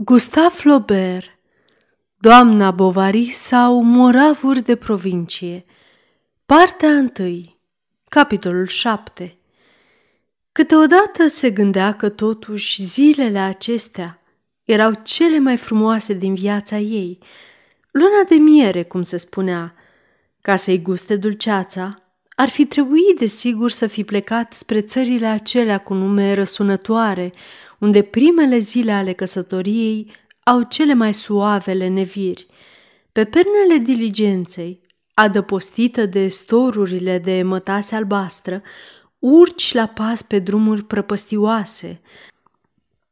Gustav Flaubert, Doamna Bovary sau Moravuri de Provincie, partea 1, capitolul 7. Câteodată se gândea că totuși zilele acestea erau cele mai frumoase din viața ei, luna de miere, cum se spunea. Ca să-i guste dulceața, ar fi trebuit, desigur, să fi plecat spre țările acelea cu nume răsunătoare, unde primele zile ale căsătoriei au cele mai suavele neviri. Pe pernele diligenței, adăpostită de storurile de mătase albastră, urci la pas pe drumuri prăpăstioase,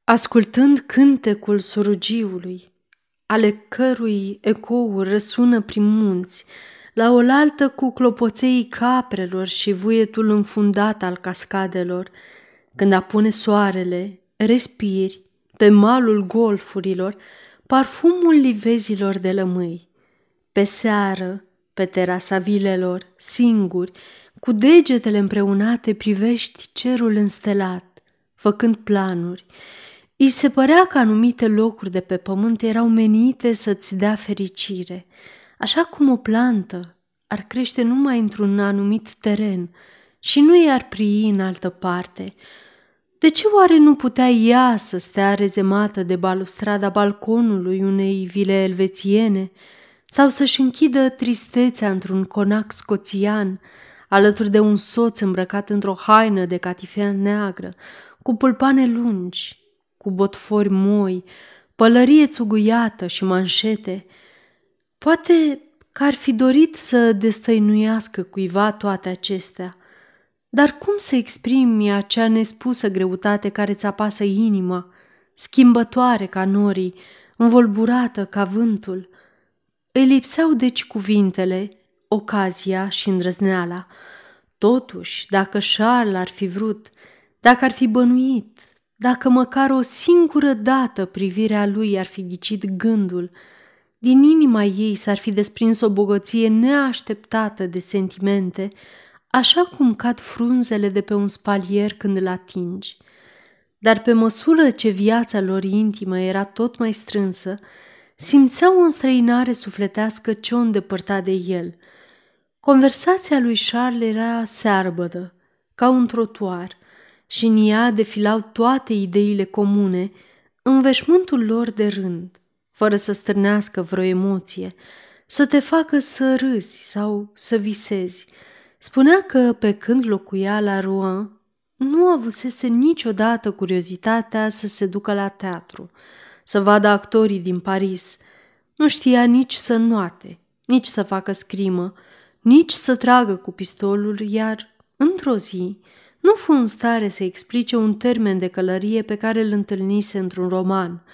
ascultând cântecul surugiului, ale cărui ecouri răsună prin munți, la oaltă cu clopoței caprelor și vuietul înfundat al cascadelor. Când apune soarele, respiri, pe malul golfurilor, parfumul livezilor de lămâi. Pe seară, pe terasa vilelor, singuri, cu degetele împreunate privești cerul înstelat, făcând planuri. Îi se părea că anumite locuri de pe pământ erau menite să-ți dea fericire, așa cum o plantă ar crește numai într-un anumit teren și nu i-ar prii în altă parte. De ce oare nu putea ea să stea rezemată de balustrada balconului unei vile elvețiene sau să-și închidă tristețea într-un conac scoțian, alături de un soț îmbrăcat într-o haină de catifea neagră, cu pulpane lungi, cu botfori moi, pălărie țuguiată și manșete? Poate că ar fi dorit să destăinuiască cuiva toate acestea, dar cum să exprimi acea nespusă greutate care ți apasă inima, schimbătoare ca norii, învolburată ca vântul? Îi lipseau deci cuvintele, ocazia și îndrăzneala. Totuși, dacă Charles ar fi vrut, dacă ar fi bănuit, dacă măcar o singură dată privirea lui ar fi ghicit gândul, din inima ei s-ar fi desprins o bogăție neașteptată de sentimente, așa cum cad frunzele de pe un spalier când îl atingi. Dar pe măsură ce viața lor intimă era tot mai strânsă, simțeau o înstrăinare sufletească ce o îndepărta de el. Conversația lui Charles era searbădă, ca un trotuar, și în ea defilau toate ideile comune, în veșmântul lor de rând, fără să stârnească vreo emoție, să te facă să râzi sau să visezi. Spunea că, pe când locuia la Rouen, nu avusese niciodată curiozitatea să se ducă la teatru, să vadă actorii din Paris. Nu știa nici să înoate, nici să facă scrimă, nici să tragă cu pistolul, iar, într-o zi, nu fu în stare să explice un termen de călărie pe care îl întâlnise într-un roman.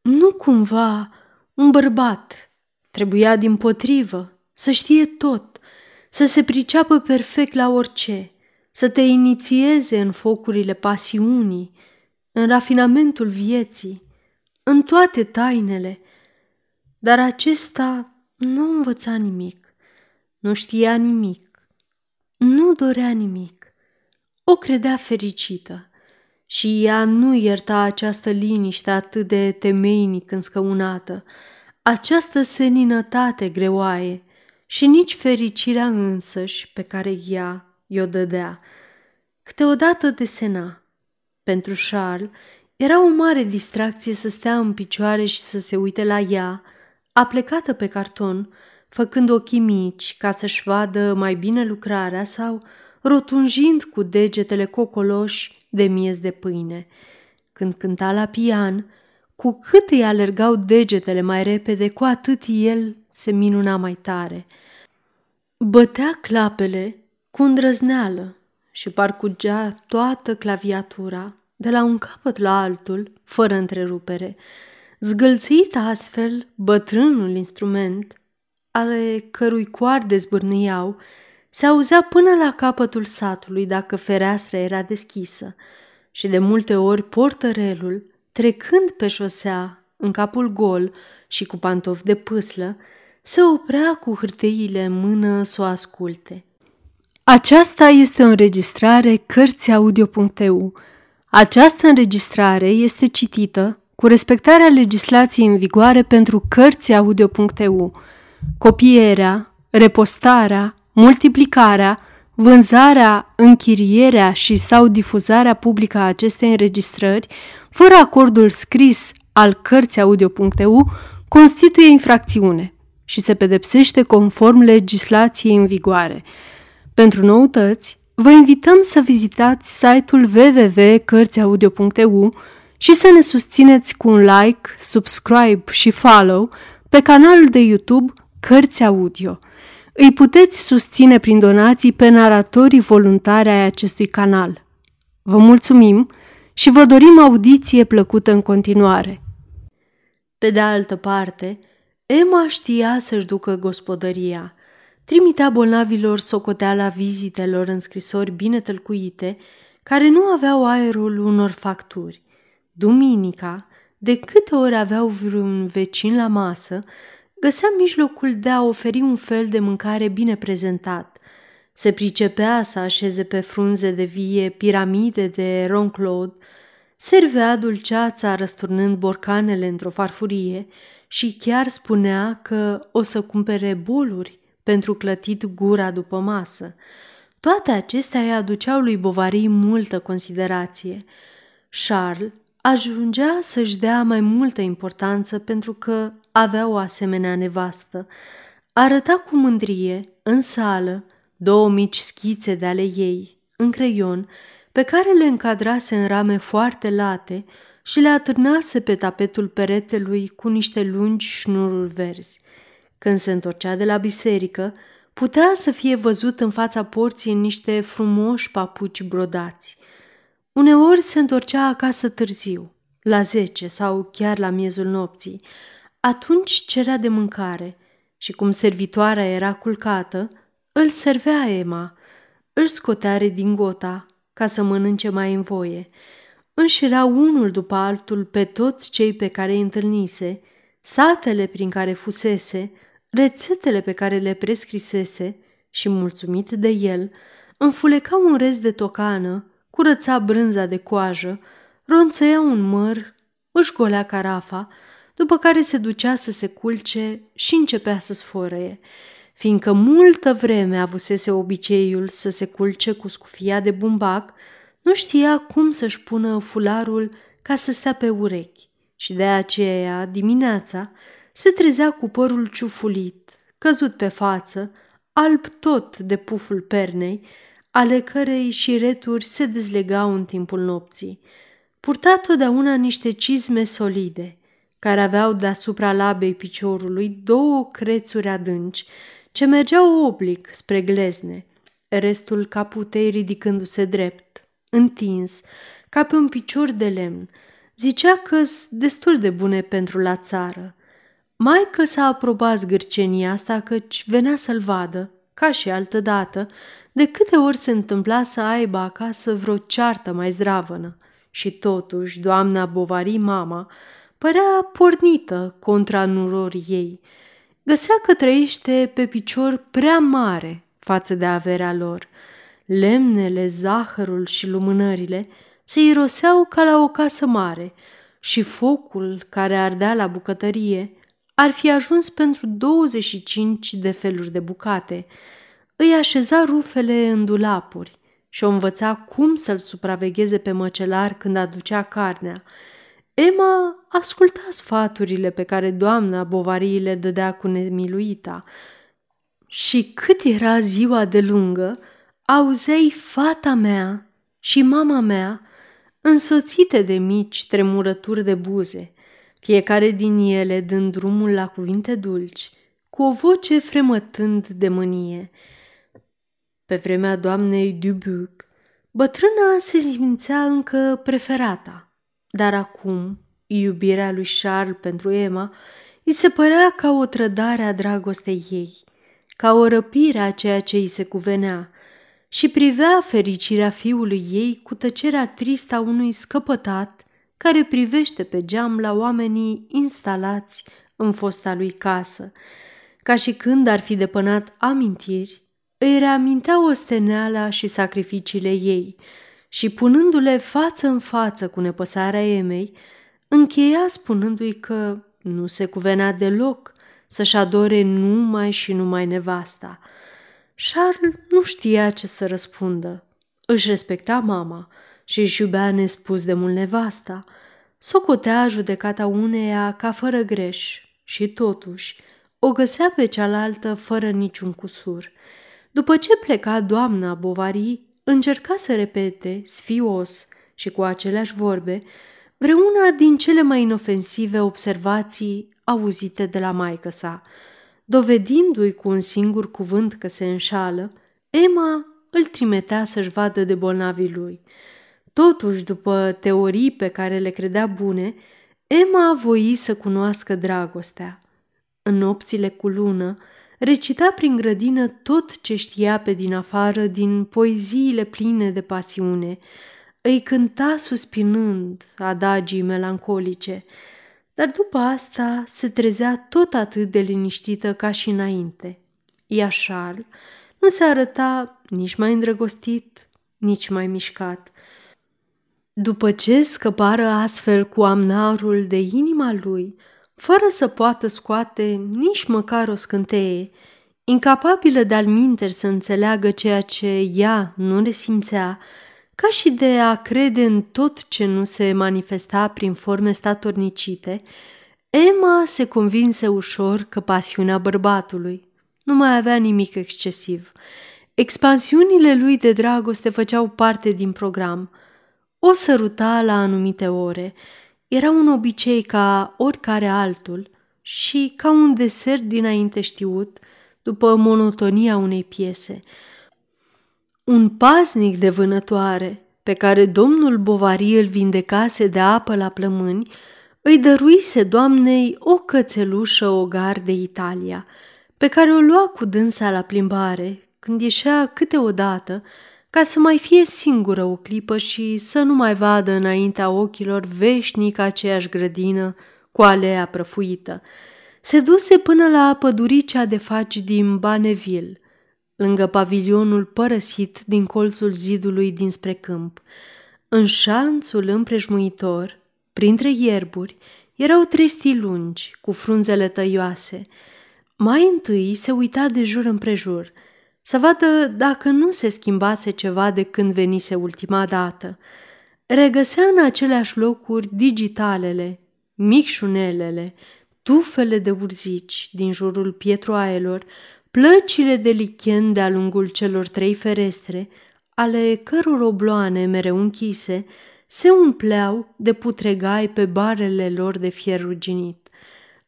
Nu cumva un bărbat trebuia dimpotrivă să știe tot, să se priceapă perfect la orice, să te inițieze în focurile pasiunii, în rafinamentul vieții, în toate tainele. Dar acesta nu învăța nimic, nu știa nimic, nu dorea nimic. O credea fericită și ea nu ierta această liniște atât de temeinic înscăunată, această seninătate greoaie și nici fericirea însăși pe care ea i-o dădea. Câteodată desena. Pentru Charles era o mare distracție să stea în picioare și să se uite la ea, aplecată pe carton, făcând ochii mici ca să-și vadă mai bine lucrarea sau rotunjind cu degetele cocoloși de miez de pâine. Când cânta la pian, cu cât îi alergau degetele mai repede, cu atât el se minuna mai tare. Bătea clapele cu îndrăzneală și parcurgea toată claviatura, de la un capăt la altul, fără întrerupere. Zgâlțit astfel, bătrânul instrument, ale cărui coarde zbârnâiau, se auzea până la capătul satului dacă fereastra era deschisă și de multe ori portărelul, trecând pe șosea, în capul gol și cu pantofi de pâslă, se oprea cu hârtiile în mână să o asculte. Aceasta este o înregistrare Cărțiaudio.eu. Această înregistrare este citită cu respectarea legislației în vigoare pentru Cărțiaudio.eu, copierea, repostarea, multiplicarea, vânzarea, închirierea și sau difuzarea publică a acestei înregistrări, fără acordul scris al Cărțiaudio.eu, constituie infracțiune și se pedepsește conform legislației în vigoare. Pentru noutăți, vă invităm să vizitați site-ul www.cărțiaudio.eu și să ne susțineți cu un like, subscribe și follow pe canalul de YouTube Cărți Audio. Îi puteți susține prin donații pe naratorii voluntari ai acestui canal. Vă mulțumim și vă dorim audiție plăcută în continuare. Pe de altă parte, Emma știa să-și ducă gospodăria. Trimitea bolnavilor socoteala vizitelor în scrisori bine tălcuite, care nu aveau aerul unor facturi. Duminica, de câte ori aveau vreun vecin la masă, găsea mijlocul de a oferi un fel de mâncare bine prezentat. Se pricepea să așeze pe frunze de vie piramide de Ron Claude, servea dulceața răsturnând borcanele într-o farfurie și chiar spunea că o să cumpere boluri pentru clătit gura după masă. Toate acestea îi aduceau lui Bovary multă considerație. Charles ajungea să-și dea mai multă importanță pentru că avea o asemenea nevastă. Arăta cu mândrie, în sală, două mici schițe de ale ei, în creion, pe care le încadrase în rame foarte late și le atârnase pe tapetul peretelui cu niște lungi șnururi verzi. Când se întorcea de la biserică, putea să fie văzut în fața porții în niște frumoși papuci brodați. Uneori se întorcea acasă târziu, la 10 sau chiar la miezul nopții. Atunci cerea de mâncare și, cum servitoarea era culcată, îl servea Emma, își scotea redingota ca să mănânce mai în voie. Înșira unul după altul pe toți cei pe care îi întâlnise, satele prin care fusese, rețetele pe care le prescrisese și, mulțumit de el, înfuleca un rest de tocană, curăța brânza de coajă, ronțăia un măr, își golea carafa, după care se ducea să se culce și începea să sfărăie, fiindcă multă vreme avusese obiceiul să se culce cu scufia de bumbac, nu știa cum să-și pună fularul ca să stea pe urechi și de aceea, dimineața, se trezea cu părul ciufulit, căzut pe față, alb tot de puful pernei, ale cărei șireturi se dezlegau în timpul nopții. Purta totdeauna niște cizme solide, care aveau deasupra labei piciorului două crețuri adânci, ce mergeau oblic spre glezne, restul caputei ridicându-se drept, întins, ca pe un picior de lemn. Zicea că-s destul de bune pentru la țară. Maică s-a aprobat zgârcenia asta căci venea să-l vadă, ca și altădată, de câte ori se întâmpla să aibă acasă vreo ceartă mai zdravănă. Și totuși, doamna Bovary, mama, părea pornită contra nurorii ei. Găsea că trăiește pe picior prea mare față de averea lor. Lemnele, zahărul și lumânările se iroseau ca la o casă mare și focul care ardea la bucătărie ar fi ajuns pentru 25 de feluri de bucate. Îi așeza rufele în dulapuri și o învăța cum să-l supravegheze pe măcelar când aducea carnea. Emma asculta sfaturile pe care doamna Bovary le dădea cu nemiluita și cât era ziua de lungă, auzei fata mea și mama mea însoțite de mici tremurături de buze, fiecare din ele dând drumul la cuvinte dulci, cu o voce fremătând de mânie. Pe vremea doamnei Dubuc, bătrâna se simțea încă preferata. Dar acum, iubirea lui Charles pentru Emma îi se părea ca o trădare a dragostei ei, ca o răpire a ceea ce îi se cuvenea și privea fericirea fiului ei cu tăcerea tristă a unui scăpătat care privește pe geam la oamenii instalați în fosta lui casă. Ca și când ar fi depănat amintiri, îi reamintea osteneala și sacrificiile ei, și punându-le față în față cu nepăsarea Emei, Încheia spunându-i că nu se cuvenea deloc să-și adore numai și numai nevasta. Charles nu știa ce să răspundă. Își respecta mama și își iubea nespus de mult nevasta. Socotea judecata uneia ca fără greș și totuși o găsea pe cealaltă fără niciun cusur. După ce pleca doamna Bovary, încerca să repete, sfios și cu aceleași vorbe, vreuna din cele mai inofensive observații auzite de la maică sa. Dovedindu-i cu un singur cuvânt că se înșală, Emma îl trimitea să-și vadă de bolnavii lui. Totuși, după teorii pe care le credea bune, Emma voi să cunoască dragostea. În nopțile cu lună, recita prin grădină tot ce știa pe din afară din poeziile pline de pasiune. Îi cânta suspinând adagii melancolice, dar după asta se trezea tot atât de liniștită ca și înainte. Iar Charles nu se arăta nici mai îndrăgostit, nici mai mișcat. După ce scăpară astfel cu amnarul de inima lui, fără să poată scoate nici măcar o scânteie, incapabilă de alminteri să înțeleagă ceea ce ea nu le simțea, ca și de a crede în tot ce nu se manifesta prin forme statornicite, Emma se convinse ușor că pasiunea bărbatului nu mai avea nimic excesiv. Expansiunile lui de dragoste făceau parte din program. O săruta la anumite ore. Era un obicei ca oricare altul și ca un desert dinainte știut, după monotonia unei piese. Un paznic de vânătoare, pe care domnul Bovary îl vindecase de apă la plămâni, îi dăruise doamnei o cățelușă ogar de Italia, pe care o lua cu dânsa la plimbare, când ieșea câteodată, ca să mai fie singură o clipă și să nu mai vadă înaintea ochilor veșnic aceeași grădină cu alea prăfuită. Se duse până la păduricea de faci din Baneville, lângă pavilionul părăsit din colțul zidului dinspre câmp. În șanțul împrejmuitor, printre ierburi, erau trestii lungi, cu frunzele tăioase. Mai întâi se uita de jur împrejur, să vadă dacă nu se schimbase ceva de când venise ultima dată. Regăsea în aceleași locuri digitalele, micșunelele, tufele de urzici din jurul pietroaielor, plăcile de lichen de-a lungul celor 3 ferestre, ale căror obloane mereu închise, se umpleau de putregai pe barele lor de fier ruginit.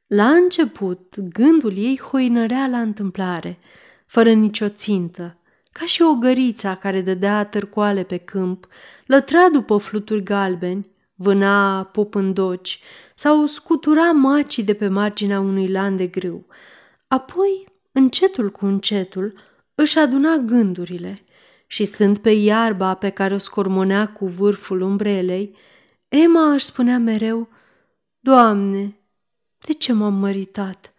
La început, gândul ei hoinărea la întâmplare, fără nicio țintă, ca și o gărița care dădea târcoale pe câmp, lătra după fluturi galbeni, vâna popândoci sau scutura macii de pe marginea unui lan de grâu. Apoi, încetul cu încetul, își aduna gândurile și, stând pe iarba pe care o scormonea cu vârful umbrelei, Emma își spunea mereu: „Doamne, de ce m-am măritat?”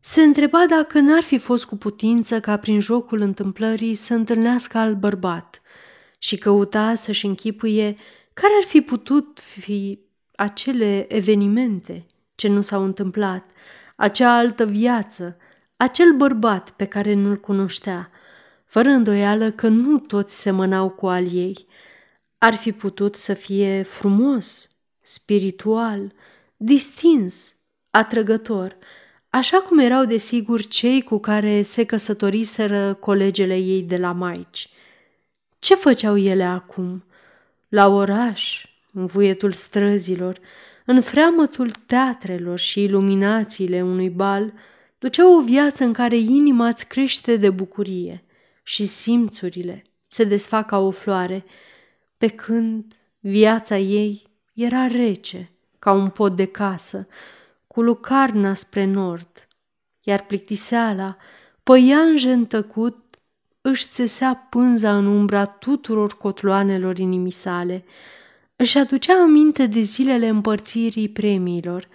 Se întreba dacă n-ar fi fost cu putință ca prin jocul întâmplării să întâlnească alt bărbat și căuta să-și închipuie care ar fi putut fi acele evenimente ce nu s-au întâmplat, acea altă viață, acel bărbat pe care nu-l cunoștea, fără îndoială că nu toți semănau cu al ei. Ar fi putut să fie frumos, spiritual, distins, atrăgător, așa cum erau desigur cei cu care se căsătoriseră colegele ei de la maici. Ce făceau ele acum? La oraș, în vuietul străzilor, în freamătul teatrelor și iluminațiile unui bal, duceau o viață în care inima îți crește de bucurie și simțurile se desfac ca o floare, pe când viața ei era rece, ca un pod de casă, cu lucarna spre nord, iar plictiseala, păianjen tăcut, își țesea pânza în umbra tuturor cotloanelor inimii sale. Își aducea aminte de zilele împărțirii premiilor,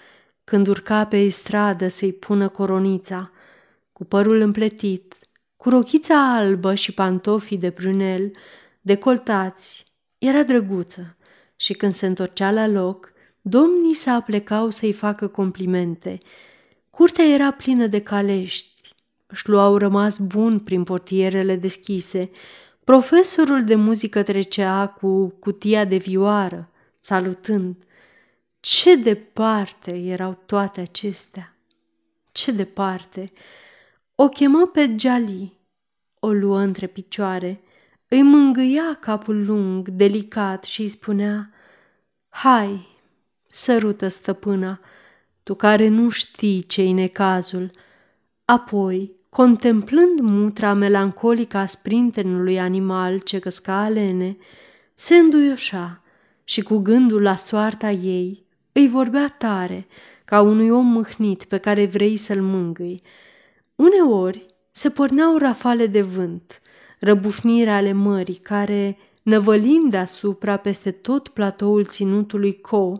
când urca pe stradă să-i pună coronița, cu părul împletit, cu rochița albă și pantofii de brunel, decoltați, era drăguță și când se întorcea la loc, Domnii se aplecau să-i facă complimente. Curtea era plină de calești. Își luau rămas bun prin portierele deschise. Profesorul de muzică trecea cu cutia de vioară, salutând. Ce departe erau toate acestea! Ce departe! O chemă pe Jali, o luă între picioare, îi mângâia capul lung, delicat și îi spunea: „Hai, sărută stăpâna, tu care nu știi ce-i necazul." Apoi, contemplând mutra melancolică a sprintenului animal ce căsca alene, se înduioșa și cu gândul la soarta ei îi vorbea tare, ca unui om mâhnit pe care vrei să-l mângâi. Uneori se porneau rafale de vânt, răbufnirea ale mării care, năvălind deasupra peste tot platoul ținutului Co,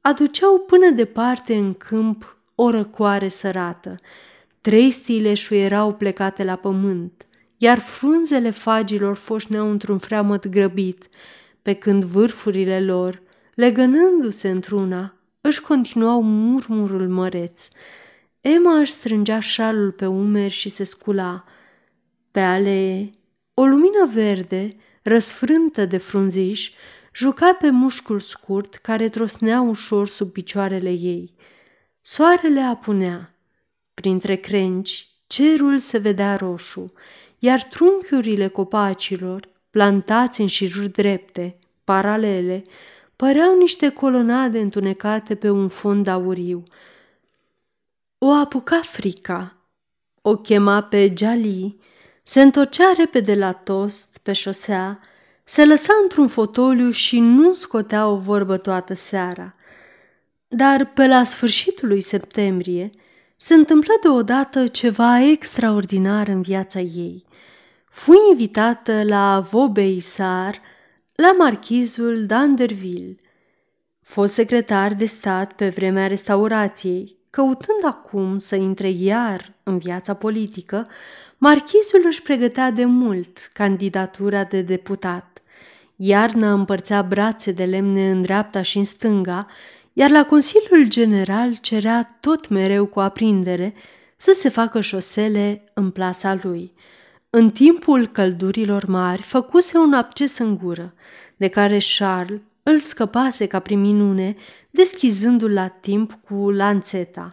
aduceau până departe în câmp o răcoare sărată. Trestiile șuierau plecate la pământ, iar frunzele fagilor foșneau într-un freamăt grăbit, pe când vârfurile lor, legănându-se într-una, își continuau murmurul măreț. Emma își strângea șalul pe umeri și se scula. Pe alee, o lumină verde, răsfrântă de frunziș, juca pe mușcul scurt care trosnea ușor sub picioarele ei. Soarele apunea. Printre crengi, cerul se vedea roșu, iar trunchiurile copacilor, plantați în șiruri drepte, paralele, păreau niște colonade întunecate pe un fond auriu. O apuca frica, o chema pe Jali, se întorcea repede la Tost, pe șosea, se lăsa într-un fotoliu și nu scotea o vorbă toată seara. Dar pe la sfârșitul lui septembrie se întâmplă deodată ceva extraordinar în viața ei. Fu invitată la Vaubyessard, la marchizul Danderville, fost secretar de stat pe vremea restaurației. Căutând acum să intre iar în viața politică, marchizul își pregătea de mult candidatura de deputat. Iarna împărțea brațe de lemne în dreapta și în stânga, iar la Consiliul General cerea tot mereu cu aprindere să se facă șosele în plasa lui. În timpul căldurilor mari făcuse un abces în gură, de care Charles îl scăpase ca prin minune, deschizându-l la timp cu lanțeta.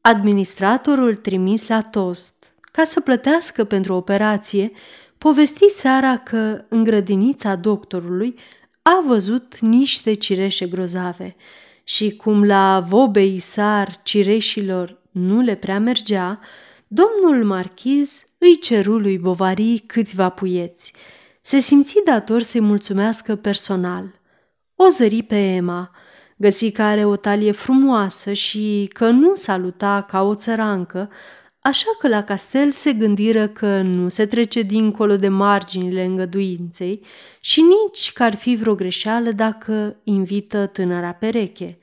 Administratorul trimis la Tost, ca să plătească pentru operație, povesti seara că în grădinița doctorului a văzut niște cireșe grozave și cum la Vaubyessard cireșilor nu le prea mergea, domnul marchiz îi ceru lui Bovary câțiva puieți. Se simți dator să-i mulțumească personal. O zări pe Emma, găsi că are o talie frumoasă și că nu saluta ca o țărancă, așa că la castel se gândiră că nu se trece dincolo de marginile îngăduinței și nici că ar fi vreo greșeală dacă invită tânăra pereche.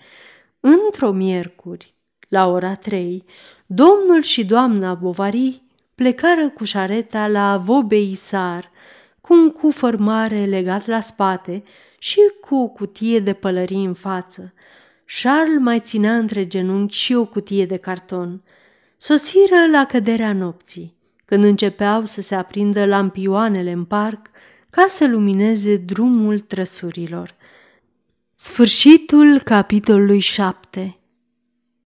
Într-o miercuri, la ora 3, domnul și doamna Bovary plecară cu șareta la Vaubyessard, cu un cufăr mare legat la spate și cu o cutie de pălării în față. Charles mai ținea între genunchi și o cutie de carton. Sosiră la căderea nopții, când începeau să se aprindă lampioanele în parc ca să lumineze drumul trăsurilor. Sfârșitul capitolului 7.